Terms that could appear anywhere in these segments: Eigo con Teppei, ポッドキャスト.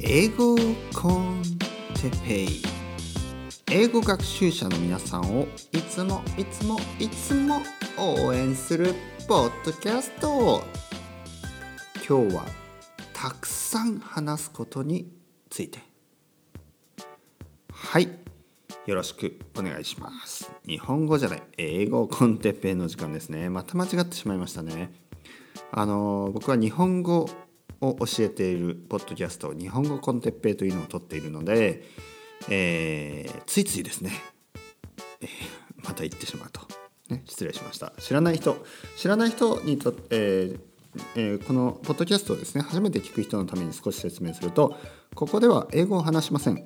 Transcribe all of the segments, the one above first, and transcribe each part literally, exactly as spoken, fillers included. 英語コンテペイ、英語学習者の皆さんをいつもいつもいつも応援するポッドキャスト。今日はたくさん話すことについて。はい、よろしくお願いします。日本語じゃない英語コンテペイの時間ですね。また間違ってしまいましたね。あの僕は日本語を教えているポッドキャスト、日本語コンテッペイというのを撮っているので、えー、ついついですね、えー、また言ってしまうと、ね、失礼しました。知らない人知らない人にと、えーえー、このポッドキャストをですね、初めて聞く人のために少し説明すると、ここでは英語を話しません。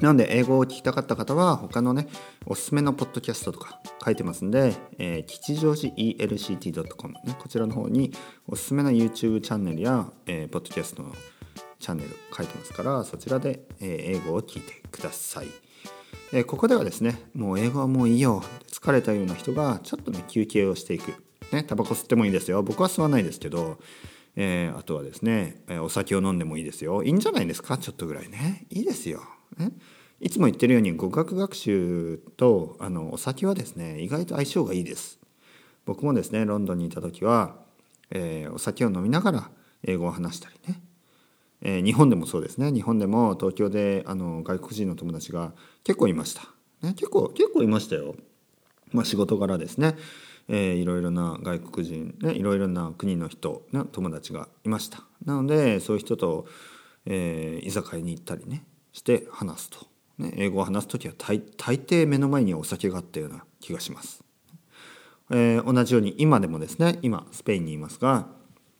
なので英語を聞きたかった方は他のね、おすすめのポッドキャストとか書いてますんで、えー、吉祥寺 イーエルシーティードットコム、ね、こちらの方におすすめの YouTube チャンネルや、えー、ポッドキャストのチャンネル書いてますから、そちらで、えー、英語を聞いてください。えー、ここではですね、もう英語はもういいよ、疲れたような人がちょっとね、休憩をしていく、ね、タバコ吸ってもいいですよ。僕は吸わないですけど、えー、あとはですね、お酒を飲んでもいいですよ。いいんじゃないですか、ちょっとぐらいね、いいですよ。いつも言ってるように語学学習とあのお酒はですね、意外と相性がいいです。僕もですね、ロンドンにいた時は、えー、お酒を飲みながら英語を話したりね、えー、日本でもそうですね。日本でも東京であの外国人の友達が結構いました、ね、結構結構いましたよ。まあ、仕事柄ですね、えー、いろいろな外国人、ね、いろいろな国の人の友達がいました。なのでそういう人と、えー、居酒屋に行ったりねして話すと、ね、英語を話すときは 大, 大抵目の前にお酒があったような気がします。えー、同じように今でもですね、今スペインにいますが、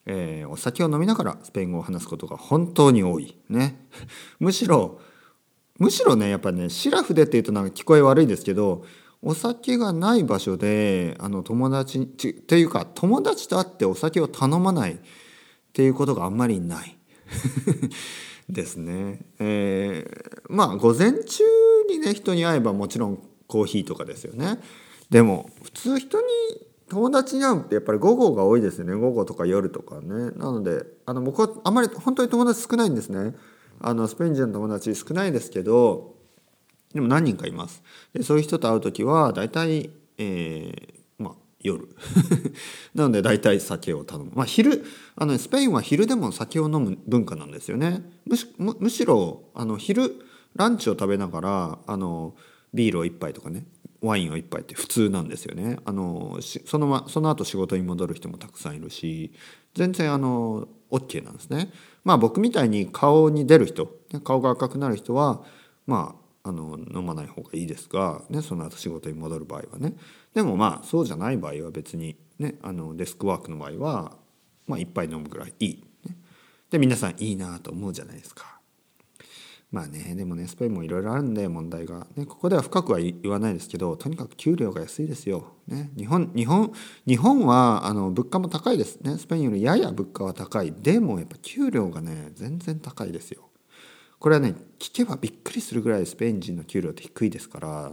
えー、お酒を飲みながらスペイン語を話すことが本当に多い、ね、むしろむしろね、やっぱね、シラフでっていうとなんか聞こえ悪いですけど、お酒がない場所であの友達というか友達と会ってお酒を頼まないっていうことがあんまりないですね。えー、まあ午前中にね、人に会えばもちろんコーヒーとかですよね。でも普通人に友達に会うってやっぱり午後が多いですよね。午後とか夜とかね。なのであの僕はあんまり本当に友達少ないんですね。あのスペイン人の友達少ないですけど、でも何人かいます。でそういう人と会うときは大体、えー、まあ夜なので大体酒を頼む。まあ昼あのスペインは昼でも酒を飲む文化なんですよね。むし、む、むしろあの昼ランチを食べながらあのビールを一杯とかね、ワインを一杯って普通なんですよね。あのその、ま、その後仕事に戻る人もたくさんいるし、全然あの OK なんですね。まあ僕みたいに顔に出る人、顔が赤くなる人はまああの飲まない方がいいですが、ね、その後仕事に戻る場合はね。でもまあそうじゃない場合は別に、ね、あのデスクワークの場合は、まあ、一杯飲むぐらいいい、ね、で皆さんいいなと思うじゃないですか。まあね、でもね、スペインもいろいろあるんで問題が、ね、ここでは深くは言わないですけど、とにかく給料が安いですよ、ね、日本、日本、日本はあの物価も高いですね。スペインよりやや物価は高い。でもやっぱ給料がね、全然高いですよ。これはね、聞けばびっくりするぐらいスペイン人の給料って低いですから、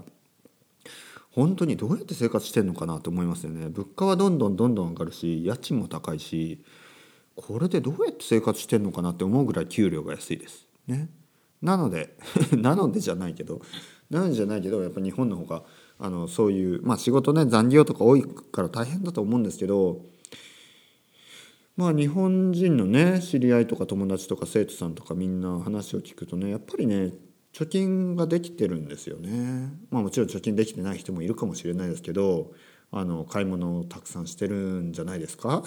本当にどうやって生活してるのかなと思いますよね。物価はどんどんどんどん上がるし、家賃も高いし、これでどうやって生活してるのかなって思うぐらい給料が安いです、ね、なのでなのでじゃないけどなのでじゃないけどやっぱ日本の方があのそういう、まあ、仕事ね、残業とか多いから大変だと思うんですけど、まあ、日本人のね、知り合いとか友達とか生徒さんとかみんな話を聞くとね、やっぱりね、貯金ができてるんですよね。まあもちろん貯金できてない人もいるかもしれないですけど、あの買い物をたくさんしてるんじゃないですか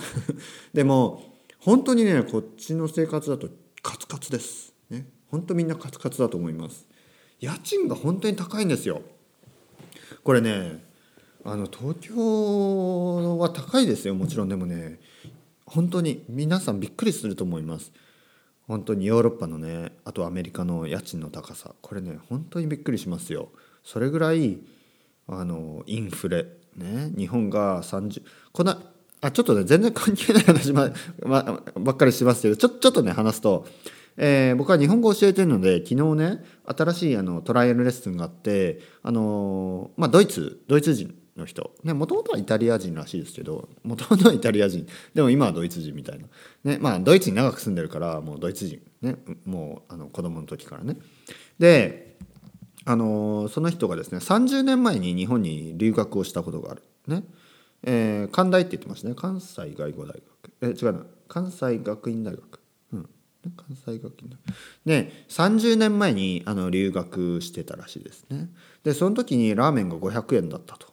でも本当にね、こっちの生活だとカツカツです、ね、本当みんなカツカツだと思います。家賃が本当に高いんですよ。これね、あの東京は高いですよ、もちろん。でもね、本当に皆さんびっくりすると思います。本当にヨーロッパのね、あとアメリカの家賃の高さ、これね本当にびっくりしますよ。それぐらいあのインフレね、日本がさんじゅう、こんなあちょっとね全然関係ない話 ば, ば, ばっかりしてますけど、ちょちょっとね話すと、えー、僕は日本語を教えてるので、昨日ね、新しいあのトライアルレッスンがあって、あのまあドイツドイツ人の人、もともとはイタリア人らしいですけど、もともとはイタリア人でも今はドイツ人みたいな、ね、まあ、ドイツに長く住んでるからもうドイツ人、ね、もうあの子供の時からね。で、あのその人がですねさんじゅうねんまえに日本に留学をしたことがある、ねえー、関大って言ってましたね。関西外語大学、え違うな関西学院大学、うん、関西学院大学でさんじゅうねんまえにあの留学してたらしいですね。でその時にラーメンがごひゃくえんだったと。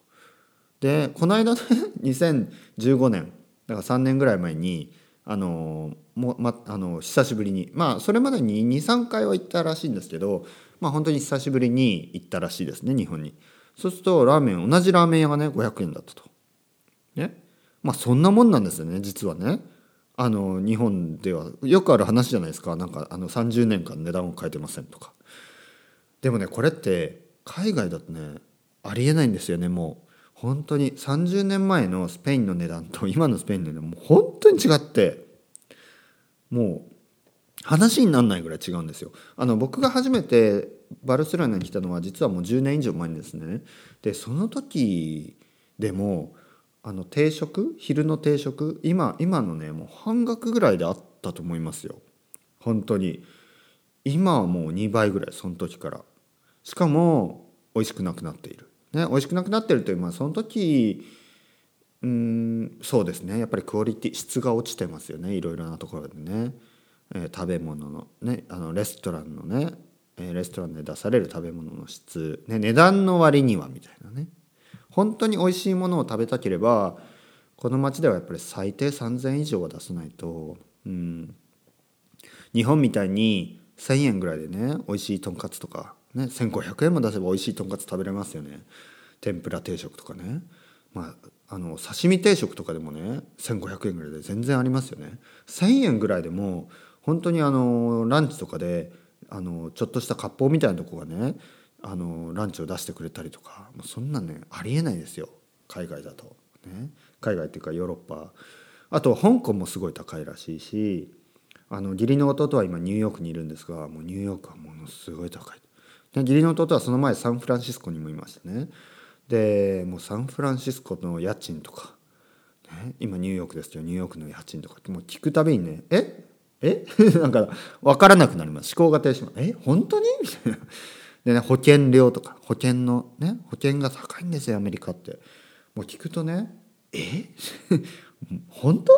でこの間ねにせんじゅうごねんだからさんねんぐらい前にあのも、ま、あの久しぶりに、まあそれまでに に,さん 回は行ったらしいんですけど、まあ本当に久しぶりに行ったらしいですね、日本に。そうするとラーメン、同じラーメン屋がねごひゃくえんだったとね。まあそんなもんなんですよね、実はね。あの日本ではよくある話じゃないですか。なんかあのさんじゅうねんかん値段を変えてませんとか。でもねこれって海外だとねありえないんですよね。もう本当にさんじゅうねんまえのスペインの値段と今のスペインの値段もう本当に違って、もう話にならないぐらい違うんですよ。あの僕が初めてバルセロナに来たのは実はもうじゅうねんいじょうまえにですね。でその時でもあの定食、昼の定食、今今のねもう半額ぐらいであったと思いますよ、本当に。今はもうにばいぐらい、その時から。しかも美味しくなくなっているね、美味しくなくなってるというのはその時、うーん、そうですね、やっぱりクオリティ、質が落ちてますよね、いろいろなところでね、えー、食べ物のね、あのレストランのね、えー、レストランで出される食べ物の質、ね、値段の割にはみたいなね。本当に美味しいものを食べたければこの町ではやっぱり最低さんぜんえん以上は出さないと、うん、日本みたいにせんえんぐらいでね美味しいとんかつとかね、せんごひゃくえんも出せば美味しいとんかつ食べれますよね。天ぷら定食とかね、まあ、あの刺身定食とかでもねせんごひゃくえんぐらいで全然ありますよね。せんえんぐらいでも本当にあのランチとかであのちょっとした割烹みたいなとこがねあのランチを出してくれたりとか、もうそんなねありえないですよ海外だと、ね、海外っていうかヨーロッパ。あと香港もすごい高いらしいし、あの義理の弟は今ニューヨークにいるんですが、もうニューヨークはものすごい高い。義理の弟はその前サンフランシスコにもいましたね。でもうサンフランシスコの家賃とか、ね、今ニューヨークですけどニューヨークの家賃とかってもう聞くたびにねええなんか分からなくなります、思考が停止。え本当にみたいな。でね保険料とか保険のね保険が高いんですよアメリカって、もう聞くとねえ本当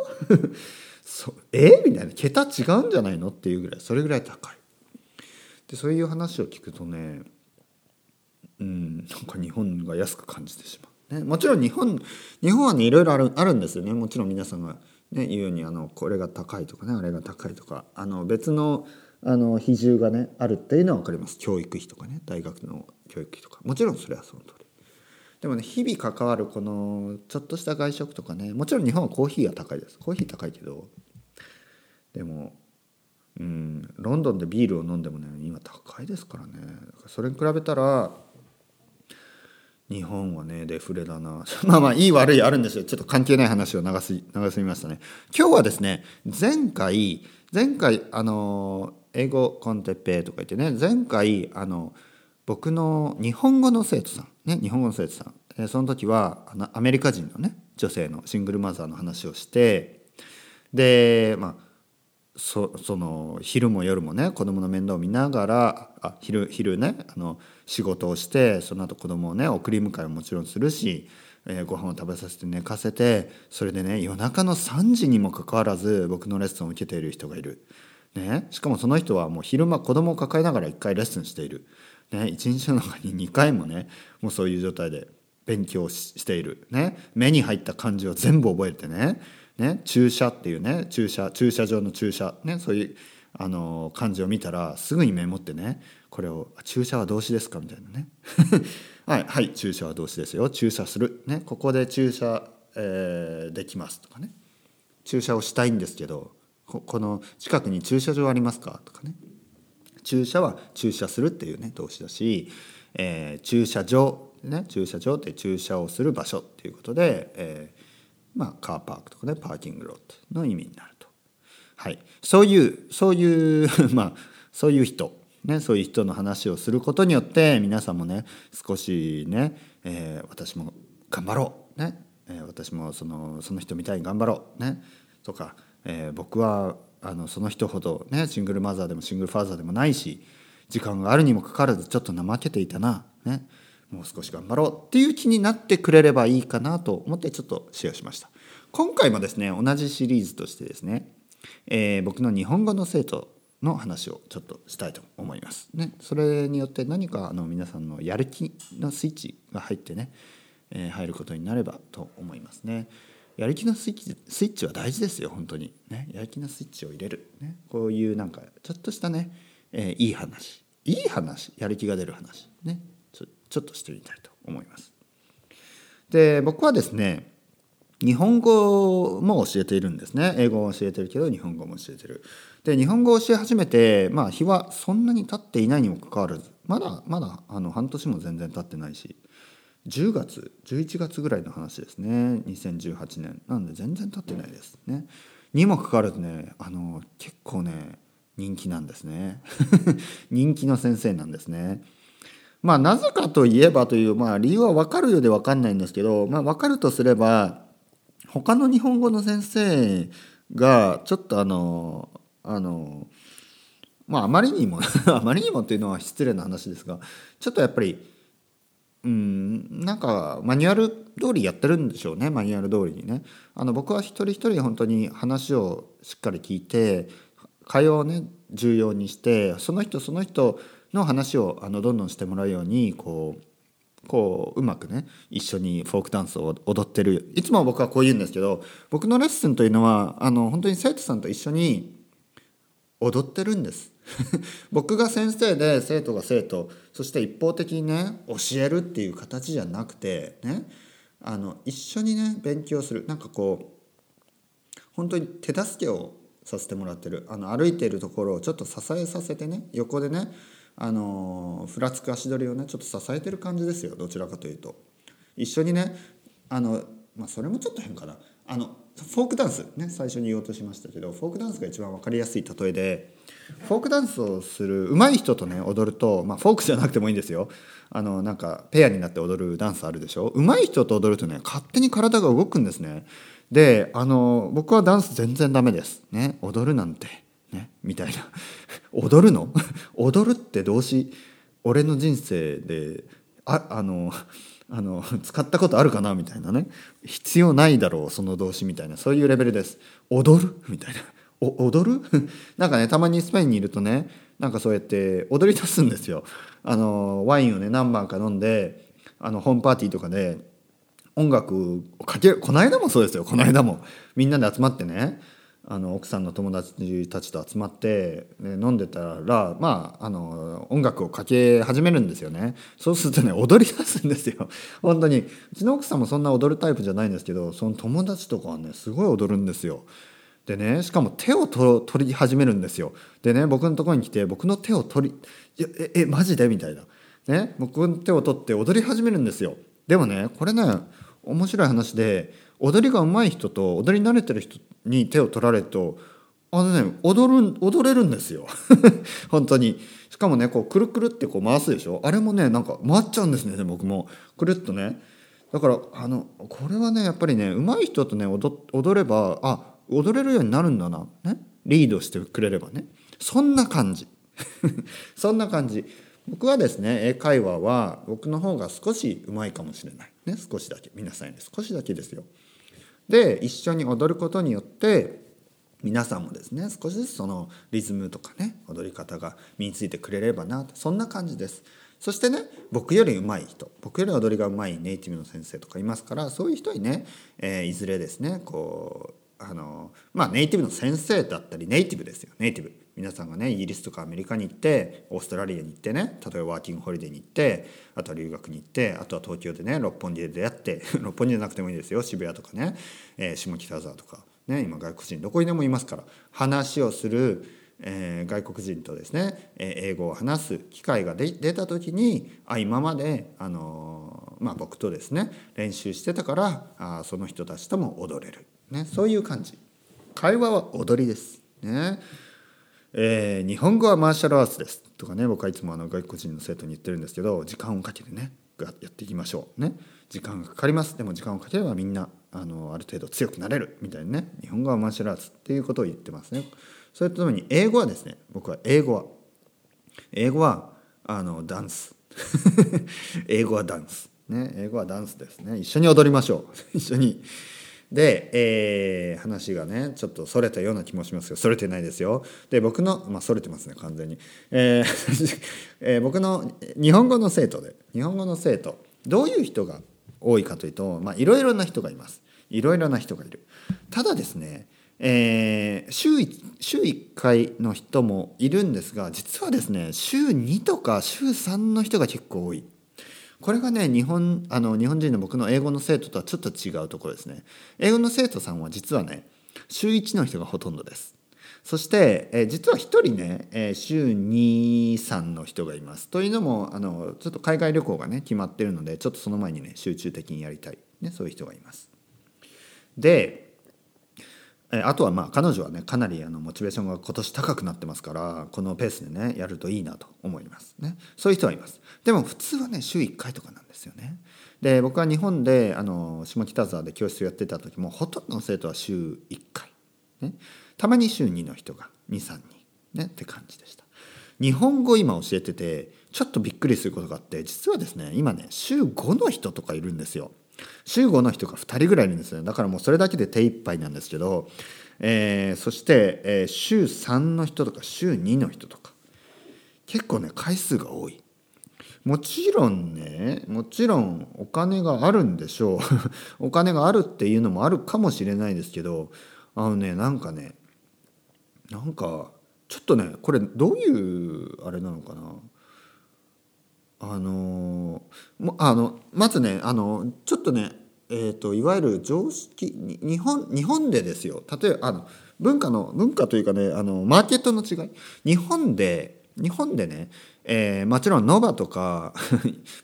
そえみたいな、桁違うんじゃないのっていうぐらい、それぐらい高い。でそういう話を聞くとね、うん、なんか日本が安く感じてしまう、ね、もちろん日本日本はねいろいろある、あるんですよね。もちろん皆さんが、ね、言うようにあのこれが高いとかねあれが高いとか、あの別の、あの比重がねあるっていうのは分かります。教育費とかね大学の教育費とか、もちろんそれはその通り。でもね日々関わるこのちょっとした外食とかね、もちろん日本はコーヒーが高いです。コーヒー高いけど、でもうん、ロンドンでビールを飲んでもね今高いですからね。それに比べたら日本はねデフレだなまあまあいい悪いあるんですよ。ちょっと関係ない話を長すぎ、長すぎましたね。今日はですね前回前回あの英語コンテッペとか言ってね、前回あの僕の日本語の生徒さんね日本語の生徒さん、その時はあのアメリカ人のね女性のシングルマザーの話をして、でまあそ, その昼も夜もね子供の面倒を見ながら、あ 昼, 昼ねあの仕事をして、その後子供をね送り迎えをもちろんするし、えー、ご飯を食べさせて寝かせて、それでね夜中のさんじにもかかわらず僕のレッスンを受けている人がいる、ね、しかもその人はもう昼間子供を抱えながらいっかいレッスンしている、ね、いちにちの中ににかいもねもうそういう状態で勉強 し, している、ね、目に入った漢字を全部覚えてねね、駐車っていうね駐車駐車場の駐車、ね、そういうあの漢字を見たらすぐにメモってね、これを駐車は動詞ですかみたいなねはい、はい、駐車は動詞ですよ、駐車する、ね、ここで駐車、えー、できますとかね、駐車をしたいんですけど こ, この近くに駐車場ありますかとかね、駐車は駐車するっていうね動詞だし、えー、駐車場、ね、駐車場って駐車をする場所っていうことで、えーまあ、カーパークとかねパーキングロットの意味になると、はい、そういうそういうまあそういう人、ね、そういう人の話をすることによって皆さんもね少しね、えー、私も頑張ろう、ねえー、私もその、その人みたいに頑張ろう、ね、とか、えー、僕はあのその人ほど、ね、シングルマザーでもシングルファーザーでもないし、時間があるにもかかわらずちょっと怠けていたな、ね、もう少し頑張ろうっていう気になってくれればいいかなと思ってちょっとシェアしました。今回もですね、同じシリーズとしてですね、えー、僕の日本語の生徒の話をちょっとしたいと思います、ね、それによって何かあの皆さんのやる気のスイッチが入ってね、えー、入ることになればと思いますね。やる気のスイッチ、スイッチは大事ですよ、本当に、ね、やる気のスイッチを入れる、ね、こういうなんかちょっとしたね、えー、いい話いい話やる気が出る話ね、ちょ、ちょっとしてみたいと思います。で、僕はですね、日本語も教えているんですね。英語を教えてるけど日本語も教えてる。で、日本語を教え始めて、まあ、日はそんなに経っていないにもかかわらず、まだまだあの半年も全然経ってないし、じゅうがつじゅういちがつぐらいの話ですね、にせんじゅうはちねんなんで全然経ってないですね、にもかかわらずね、あの結構ね人気なんですね人気の先生なんですね。まあ、なぜかといえばという、まあ、理由は分かるようで分かんないんですけど、まあ、分かるとすれば他の日本語の先生がちょっとあのあのまああまりにもあまりにもというのは失礼な話ですが、ちょっとやっぱりうんなんかマニュアル通りやってるんでしょうね。マニュアル通りにね、あの僕は一人一人本当に話をしっかり聞いて、会話をね重要にして、その人その人の話をあのどんどんしてもらうようにこう、こううまくね一緒にフォークダンスを踊ってる。いつも僕はこう言うんですけど、僕のレッスンというのはあの本当に生徒さんと一緒に踊ってるんです僕が先生で生徒が生徒、そして一方的にね教えるっていう形じゃなくてね、あの一緒にね勉強する、なんかこう本当に手助けをさせてもらってる。あの歩いているところをちょっと支えさせてね、横でね、あのー、ふらつく足取りをねちょっと支えてる感じですよ、どちらかというと。一緒にねあの、まあ、それもちょっと変かな、あのフォークダンスね、最初に言おうとしましたけど、フォークダンスが一番分かりやすい例えで、フォークダンスをする上手い人とね踊ると、まあ、フォークじゃなくてもいいんですよ、あのなんかペアになって踊るダンスあるでしょ、上手い人と踊るとね勝手に体が動くんですね。で、あの僕はダンス全然ダメです、ね、踊るなんて、ね、みたいな踊るの踊るって動詞俺の人生でああのあの使ったことあるかなみたいなね、必要ないだろうその動詞みたいな、そういうレベルです。踊るみたいな、お踊るなんかね、たまにスペインにいるとね、なんかそうやって踊り出すんですよ。あのワインをね何杯か飲んで、あのホームパーティーとかで音楽をかける。この間もそうですよ、この間もみんなで集まってね、あの奥さんの友達たちと集まって、ね、飲んでたら、まあ、あの音楽をかけ始めるんですよね。そうするとね踊り出すんですよ本当に。うちの奥さんもそんな踊るタイプじゃないんですけど、その友達とかはねすごい踊るんですよ。でね、しかも手をと取り始めるんですよ。でね、僕のところに来て僕の手を取り、いやええマジでみたいなね、僕の手を取って踊り始めるんですよ。でもね、これね面白い話で、踊りが上手い人と踊り慣れてる人に手を取られると、あのね踊る踊れるんですよ本当に。しかもねこうくるくるってこう回すでしょ、あれもねなんか回っちゃうんですね、僕もくるっとね。だからあのこれはねやっぱりね上手い人とね 踊, 踊ればあ踊れるようになるんだな、ね、リードしてくれればね、そんな感じそんな感じ。僕はですね英会話は僕の方が少し上手いかもしれないね、少しだけ、皆さんに少しだけですよ。で、一緒に踊ることによって皆さんもですね少しずつそのリズムとかね踊り方が身についてくれればなと、そんな感じです。そしてね僕より上手い人、僕より踊りが上手いネイティブの先生とかいますから、そういう人にね、えー、いずれですねこうあのまあネイティブの先生だったり、ネイティブですよ、ネイティブ。皆さんがねイギリスとかアメリカに行って、オーストラリアに行ってね、例えばワーキングホリデーに行って、あとは留学に行って、あとは東京でね六本木で出会って六本木じゃなくてもいいですよ、渋谷とかね、えー、下北沢とかね、今外国人どこにでもいますから、話をする、えー、外国人とですね、えー、英語を話す機会がで出た時に、あ今まで、あのーまあ、僕とですね練習してたから、あその人たちとも踊れる。ね、そういう感じ。会話は踊りです、ねえー、日本語はマーシャルアーツですとかね、僕はいつもあの外国人の生徒に言ってるんですけど、時間をかけてねやっていきましょう、ね、時間がかかります。でも時間をかければみんな あのある程度強くなれるみたいなね、日本語はマーシャルアーツっていうことを言ってますね。それとともに英語はですね、僕は英語は英語はあのダンス英語はダンス、ね、英語はダンスですね。一緒に踊りましょう一緒にで、えー、話がねちょっとそれたような気もしますけど、それてないですよ。で僕のまあそれてますね完全に、えーえー、僕の日本語の生徒で日本語の生徒どういう人が多いかというと、まあいろいろな人がいます。いろいろな人がいる。ただですね、えー、週いち、週いっかいの人もいるんですが、実はですね週にとか週さんの人が結構多い。これがね日本、あの日本人の僕の英語の生徒とはちょっと違うところですね。英語の生徒さんは実はね週いちの人がほとんどです。そして、えー、実は一人ね、えー、週に、さんの人がいます。というのもあのちょっと海外旅行がね決まってるので、ちょっとその前にね集中的にやりたい、ね、そういう人がいます。で、えー、あとはまあ彼女はねかなりあのモチベーションが今年高くなってますから、このペースでねやるといいなと思いますね。そういう人はいます。でも普通はね週いっかいとかなんですよね。で僕は日本であの下北沢で教室やってた時もほとんどの生徒は週いっかい、ね、たまに週にの人がに、さんにん、ね、って感じでした。日本語今教えててちょっとびっくりすることがあって、実はですね今ね週ごの人とかいるんですよ。週ごの人がふたりぐらいいるんですよ。だからもうそれだけで手一杯なんですけど、えー、そして、えー、週さんの人とか週にの人とか結構ね回数が多い。もちろんねもちろんお金があるんでしょうお金があるっていうのもあるかもしれないですけど、あのねなんかねなんかちょっとねこれどういうあれなのかな、あのあのまずねあのちょっとね、えー、といわゆる常識に日本、日本でですよ、例えばあの文化の文化というかねあのマーケットの違い、日本で日本でね、えー、もちろんノバとか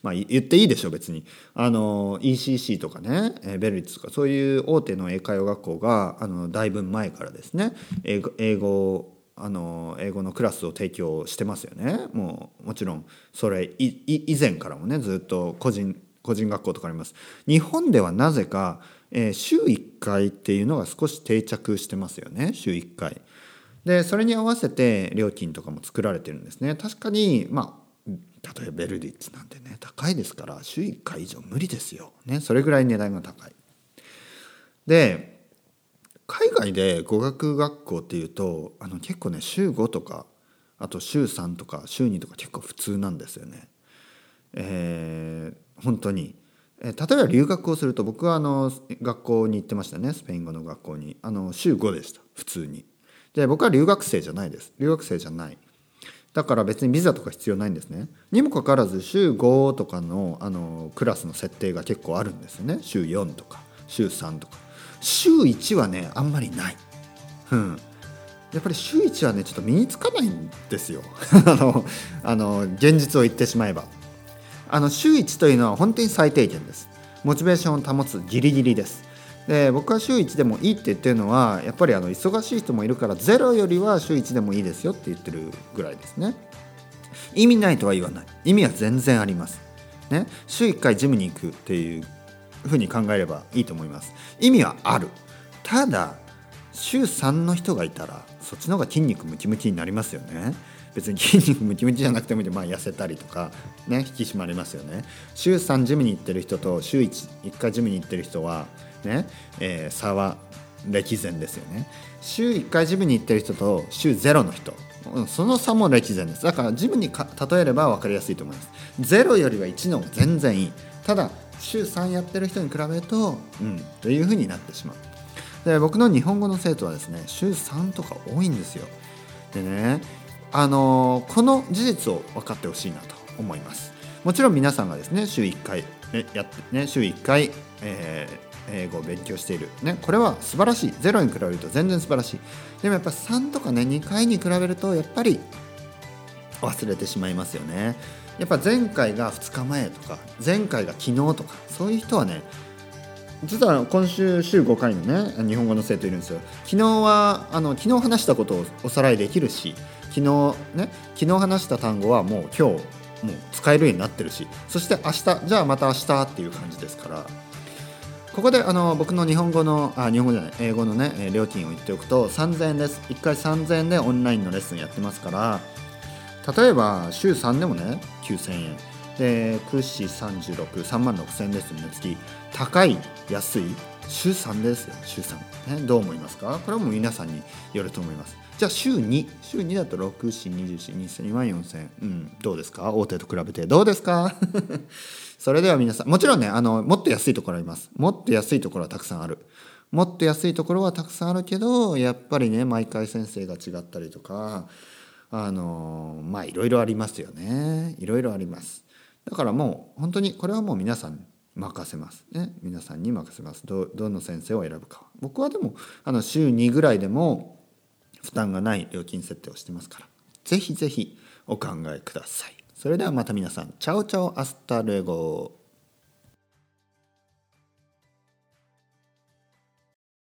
まあ言っていいでしょ別に、あの イーシーシー とかねベルリッツとかそういう大手の英会話学校があのだいぶ前からですね英語、英語あの英語のクラスを提供してますよね。もうもちろんそれ以前からもねずっと個人個人学校とかあります。日本ではなぜか、えー、週いっかいっていうのが少し定着してますよね。週いっかいでそれに合わせて料金とかも作られてるんですね。確かにまあ例えばベルリッツなんてね高いですから、週いっかい以上無理ですよね。それぐらい値段が高い。で海外で語学学校っていうとあの結構ね週ごとかあと週さんとか週にとか結構普通なんですよね、えー、本当に、えー、例えば留学をすると、僕はあの学校に行ってましたね、スペイン語の学校に。あの週ごでした普通に。で僕は留学生じゃないです。留学生じゃないだから別にビザとか必要ないんですね。にもかかわらず週ごとか の, あのクラスの設定が結構あるんですよね。週よんとか週さんとか。週いちはねあんまりない、うん、やっぱり週いちはねちょっと身につかないんですよあの、あの現実を言ってしまえば、あの週いちというのは本当に最低限です。モチベーションを保つギリギリです。で僕は週いちでもいいって言ってるのは、やっぱりあの忙しい人もいるからゼロよりは週いちでもいいですよって言ってるぐらいですね。意味ないとは言わない。意味は全然あります、ね、週いっかいジムに行くっていうふうに考えればいいと思います。意味はある。ただ週さんの人がいたらそっちの方が筋肉ムキムキになりますよね。別に筋肉ムキムキじゃなくてもいい、まあ、痩せたりとか、ね、引き締まりますよね。週さんジムに行ってる人と週 いち, いっかいジムに行ってる人は、ねえー、差は歴然ですよね。週いっかいジムに行ってる人と週ゼロの人、その差も歴然です。だからジムにか例えれば分かりやすいと思います。ゼロよりはいちの方が全然いい。ただ週さんやってる人に比べると、うん、という風になってしまう。で僕の日本語の生徒はですね週さんとか多いんですよ。でね、あのー、この事実を分かってほしいなと思います。もちろん皆さんがですね週いっかいやって、ね、週いっかい、えー、英語を勉強している、ね、これは素晴らしい。ゼロに比べると全然素晴らしい。でもやっぱさんとかねにかいに比べるとやっぱり忘れてしまいますよね。やっぱ前回がふつかまえとか前回が昨日とかそういう人はね、実は今週週ごかいのね日本語の生徒いるんですよ。昨日はあの昨日話したことをおさらいできるし、昨日ね昨日話した単語はもう今日もう使えるようになってるし、そして明日じゃあまた明日っていう感じですから、ここであの僕の日本語のあ日本語じゃない英語のね料金を言っておくとさんぜんえんです。いっかいさんぜんえんでオンラインのレッスンやってますから、例えば週さんでもねきゅうせんえんでクッシーさんじゅうろく さんまんろくせんえんですよね。月高い安い週さんですよ。週さん、ね、どう思いますか？これはもう皆さんによると思います。じゃあ週に、週にだとろく、よん、にじゅう、にまんよんせん、うん、どうですか？大手と比べてどうですか？それでは皆さん、もちろんねあのもっと安いところあります。もっと安いところはたくさんある。もっと安いところはたくさんあるけど、やっぱりね毎回先生が違ったりとか、あのまあいろいろありますよね。いろいろあります。だからもう本当にこれはもう皆さん任せますね。皆さんに任せます。どどの先生を選ぶか。僕はでもあの週にぐらいでも負担がない料金設定をしてますから、ぜひぜひお考えください。それではまた皆さん、チャオチャオアスタルエゴ。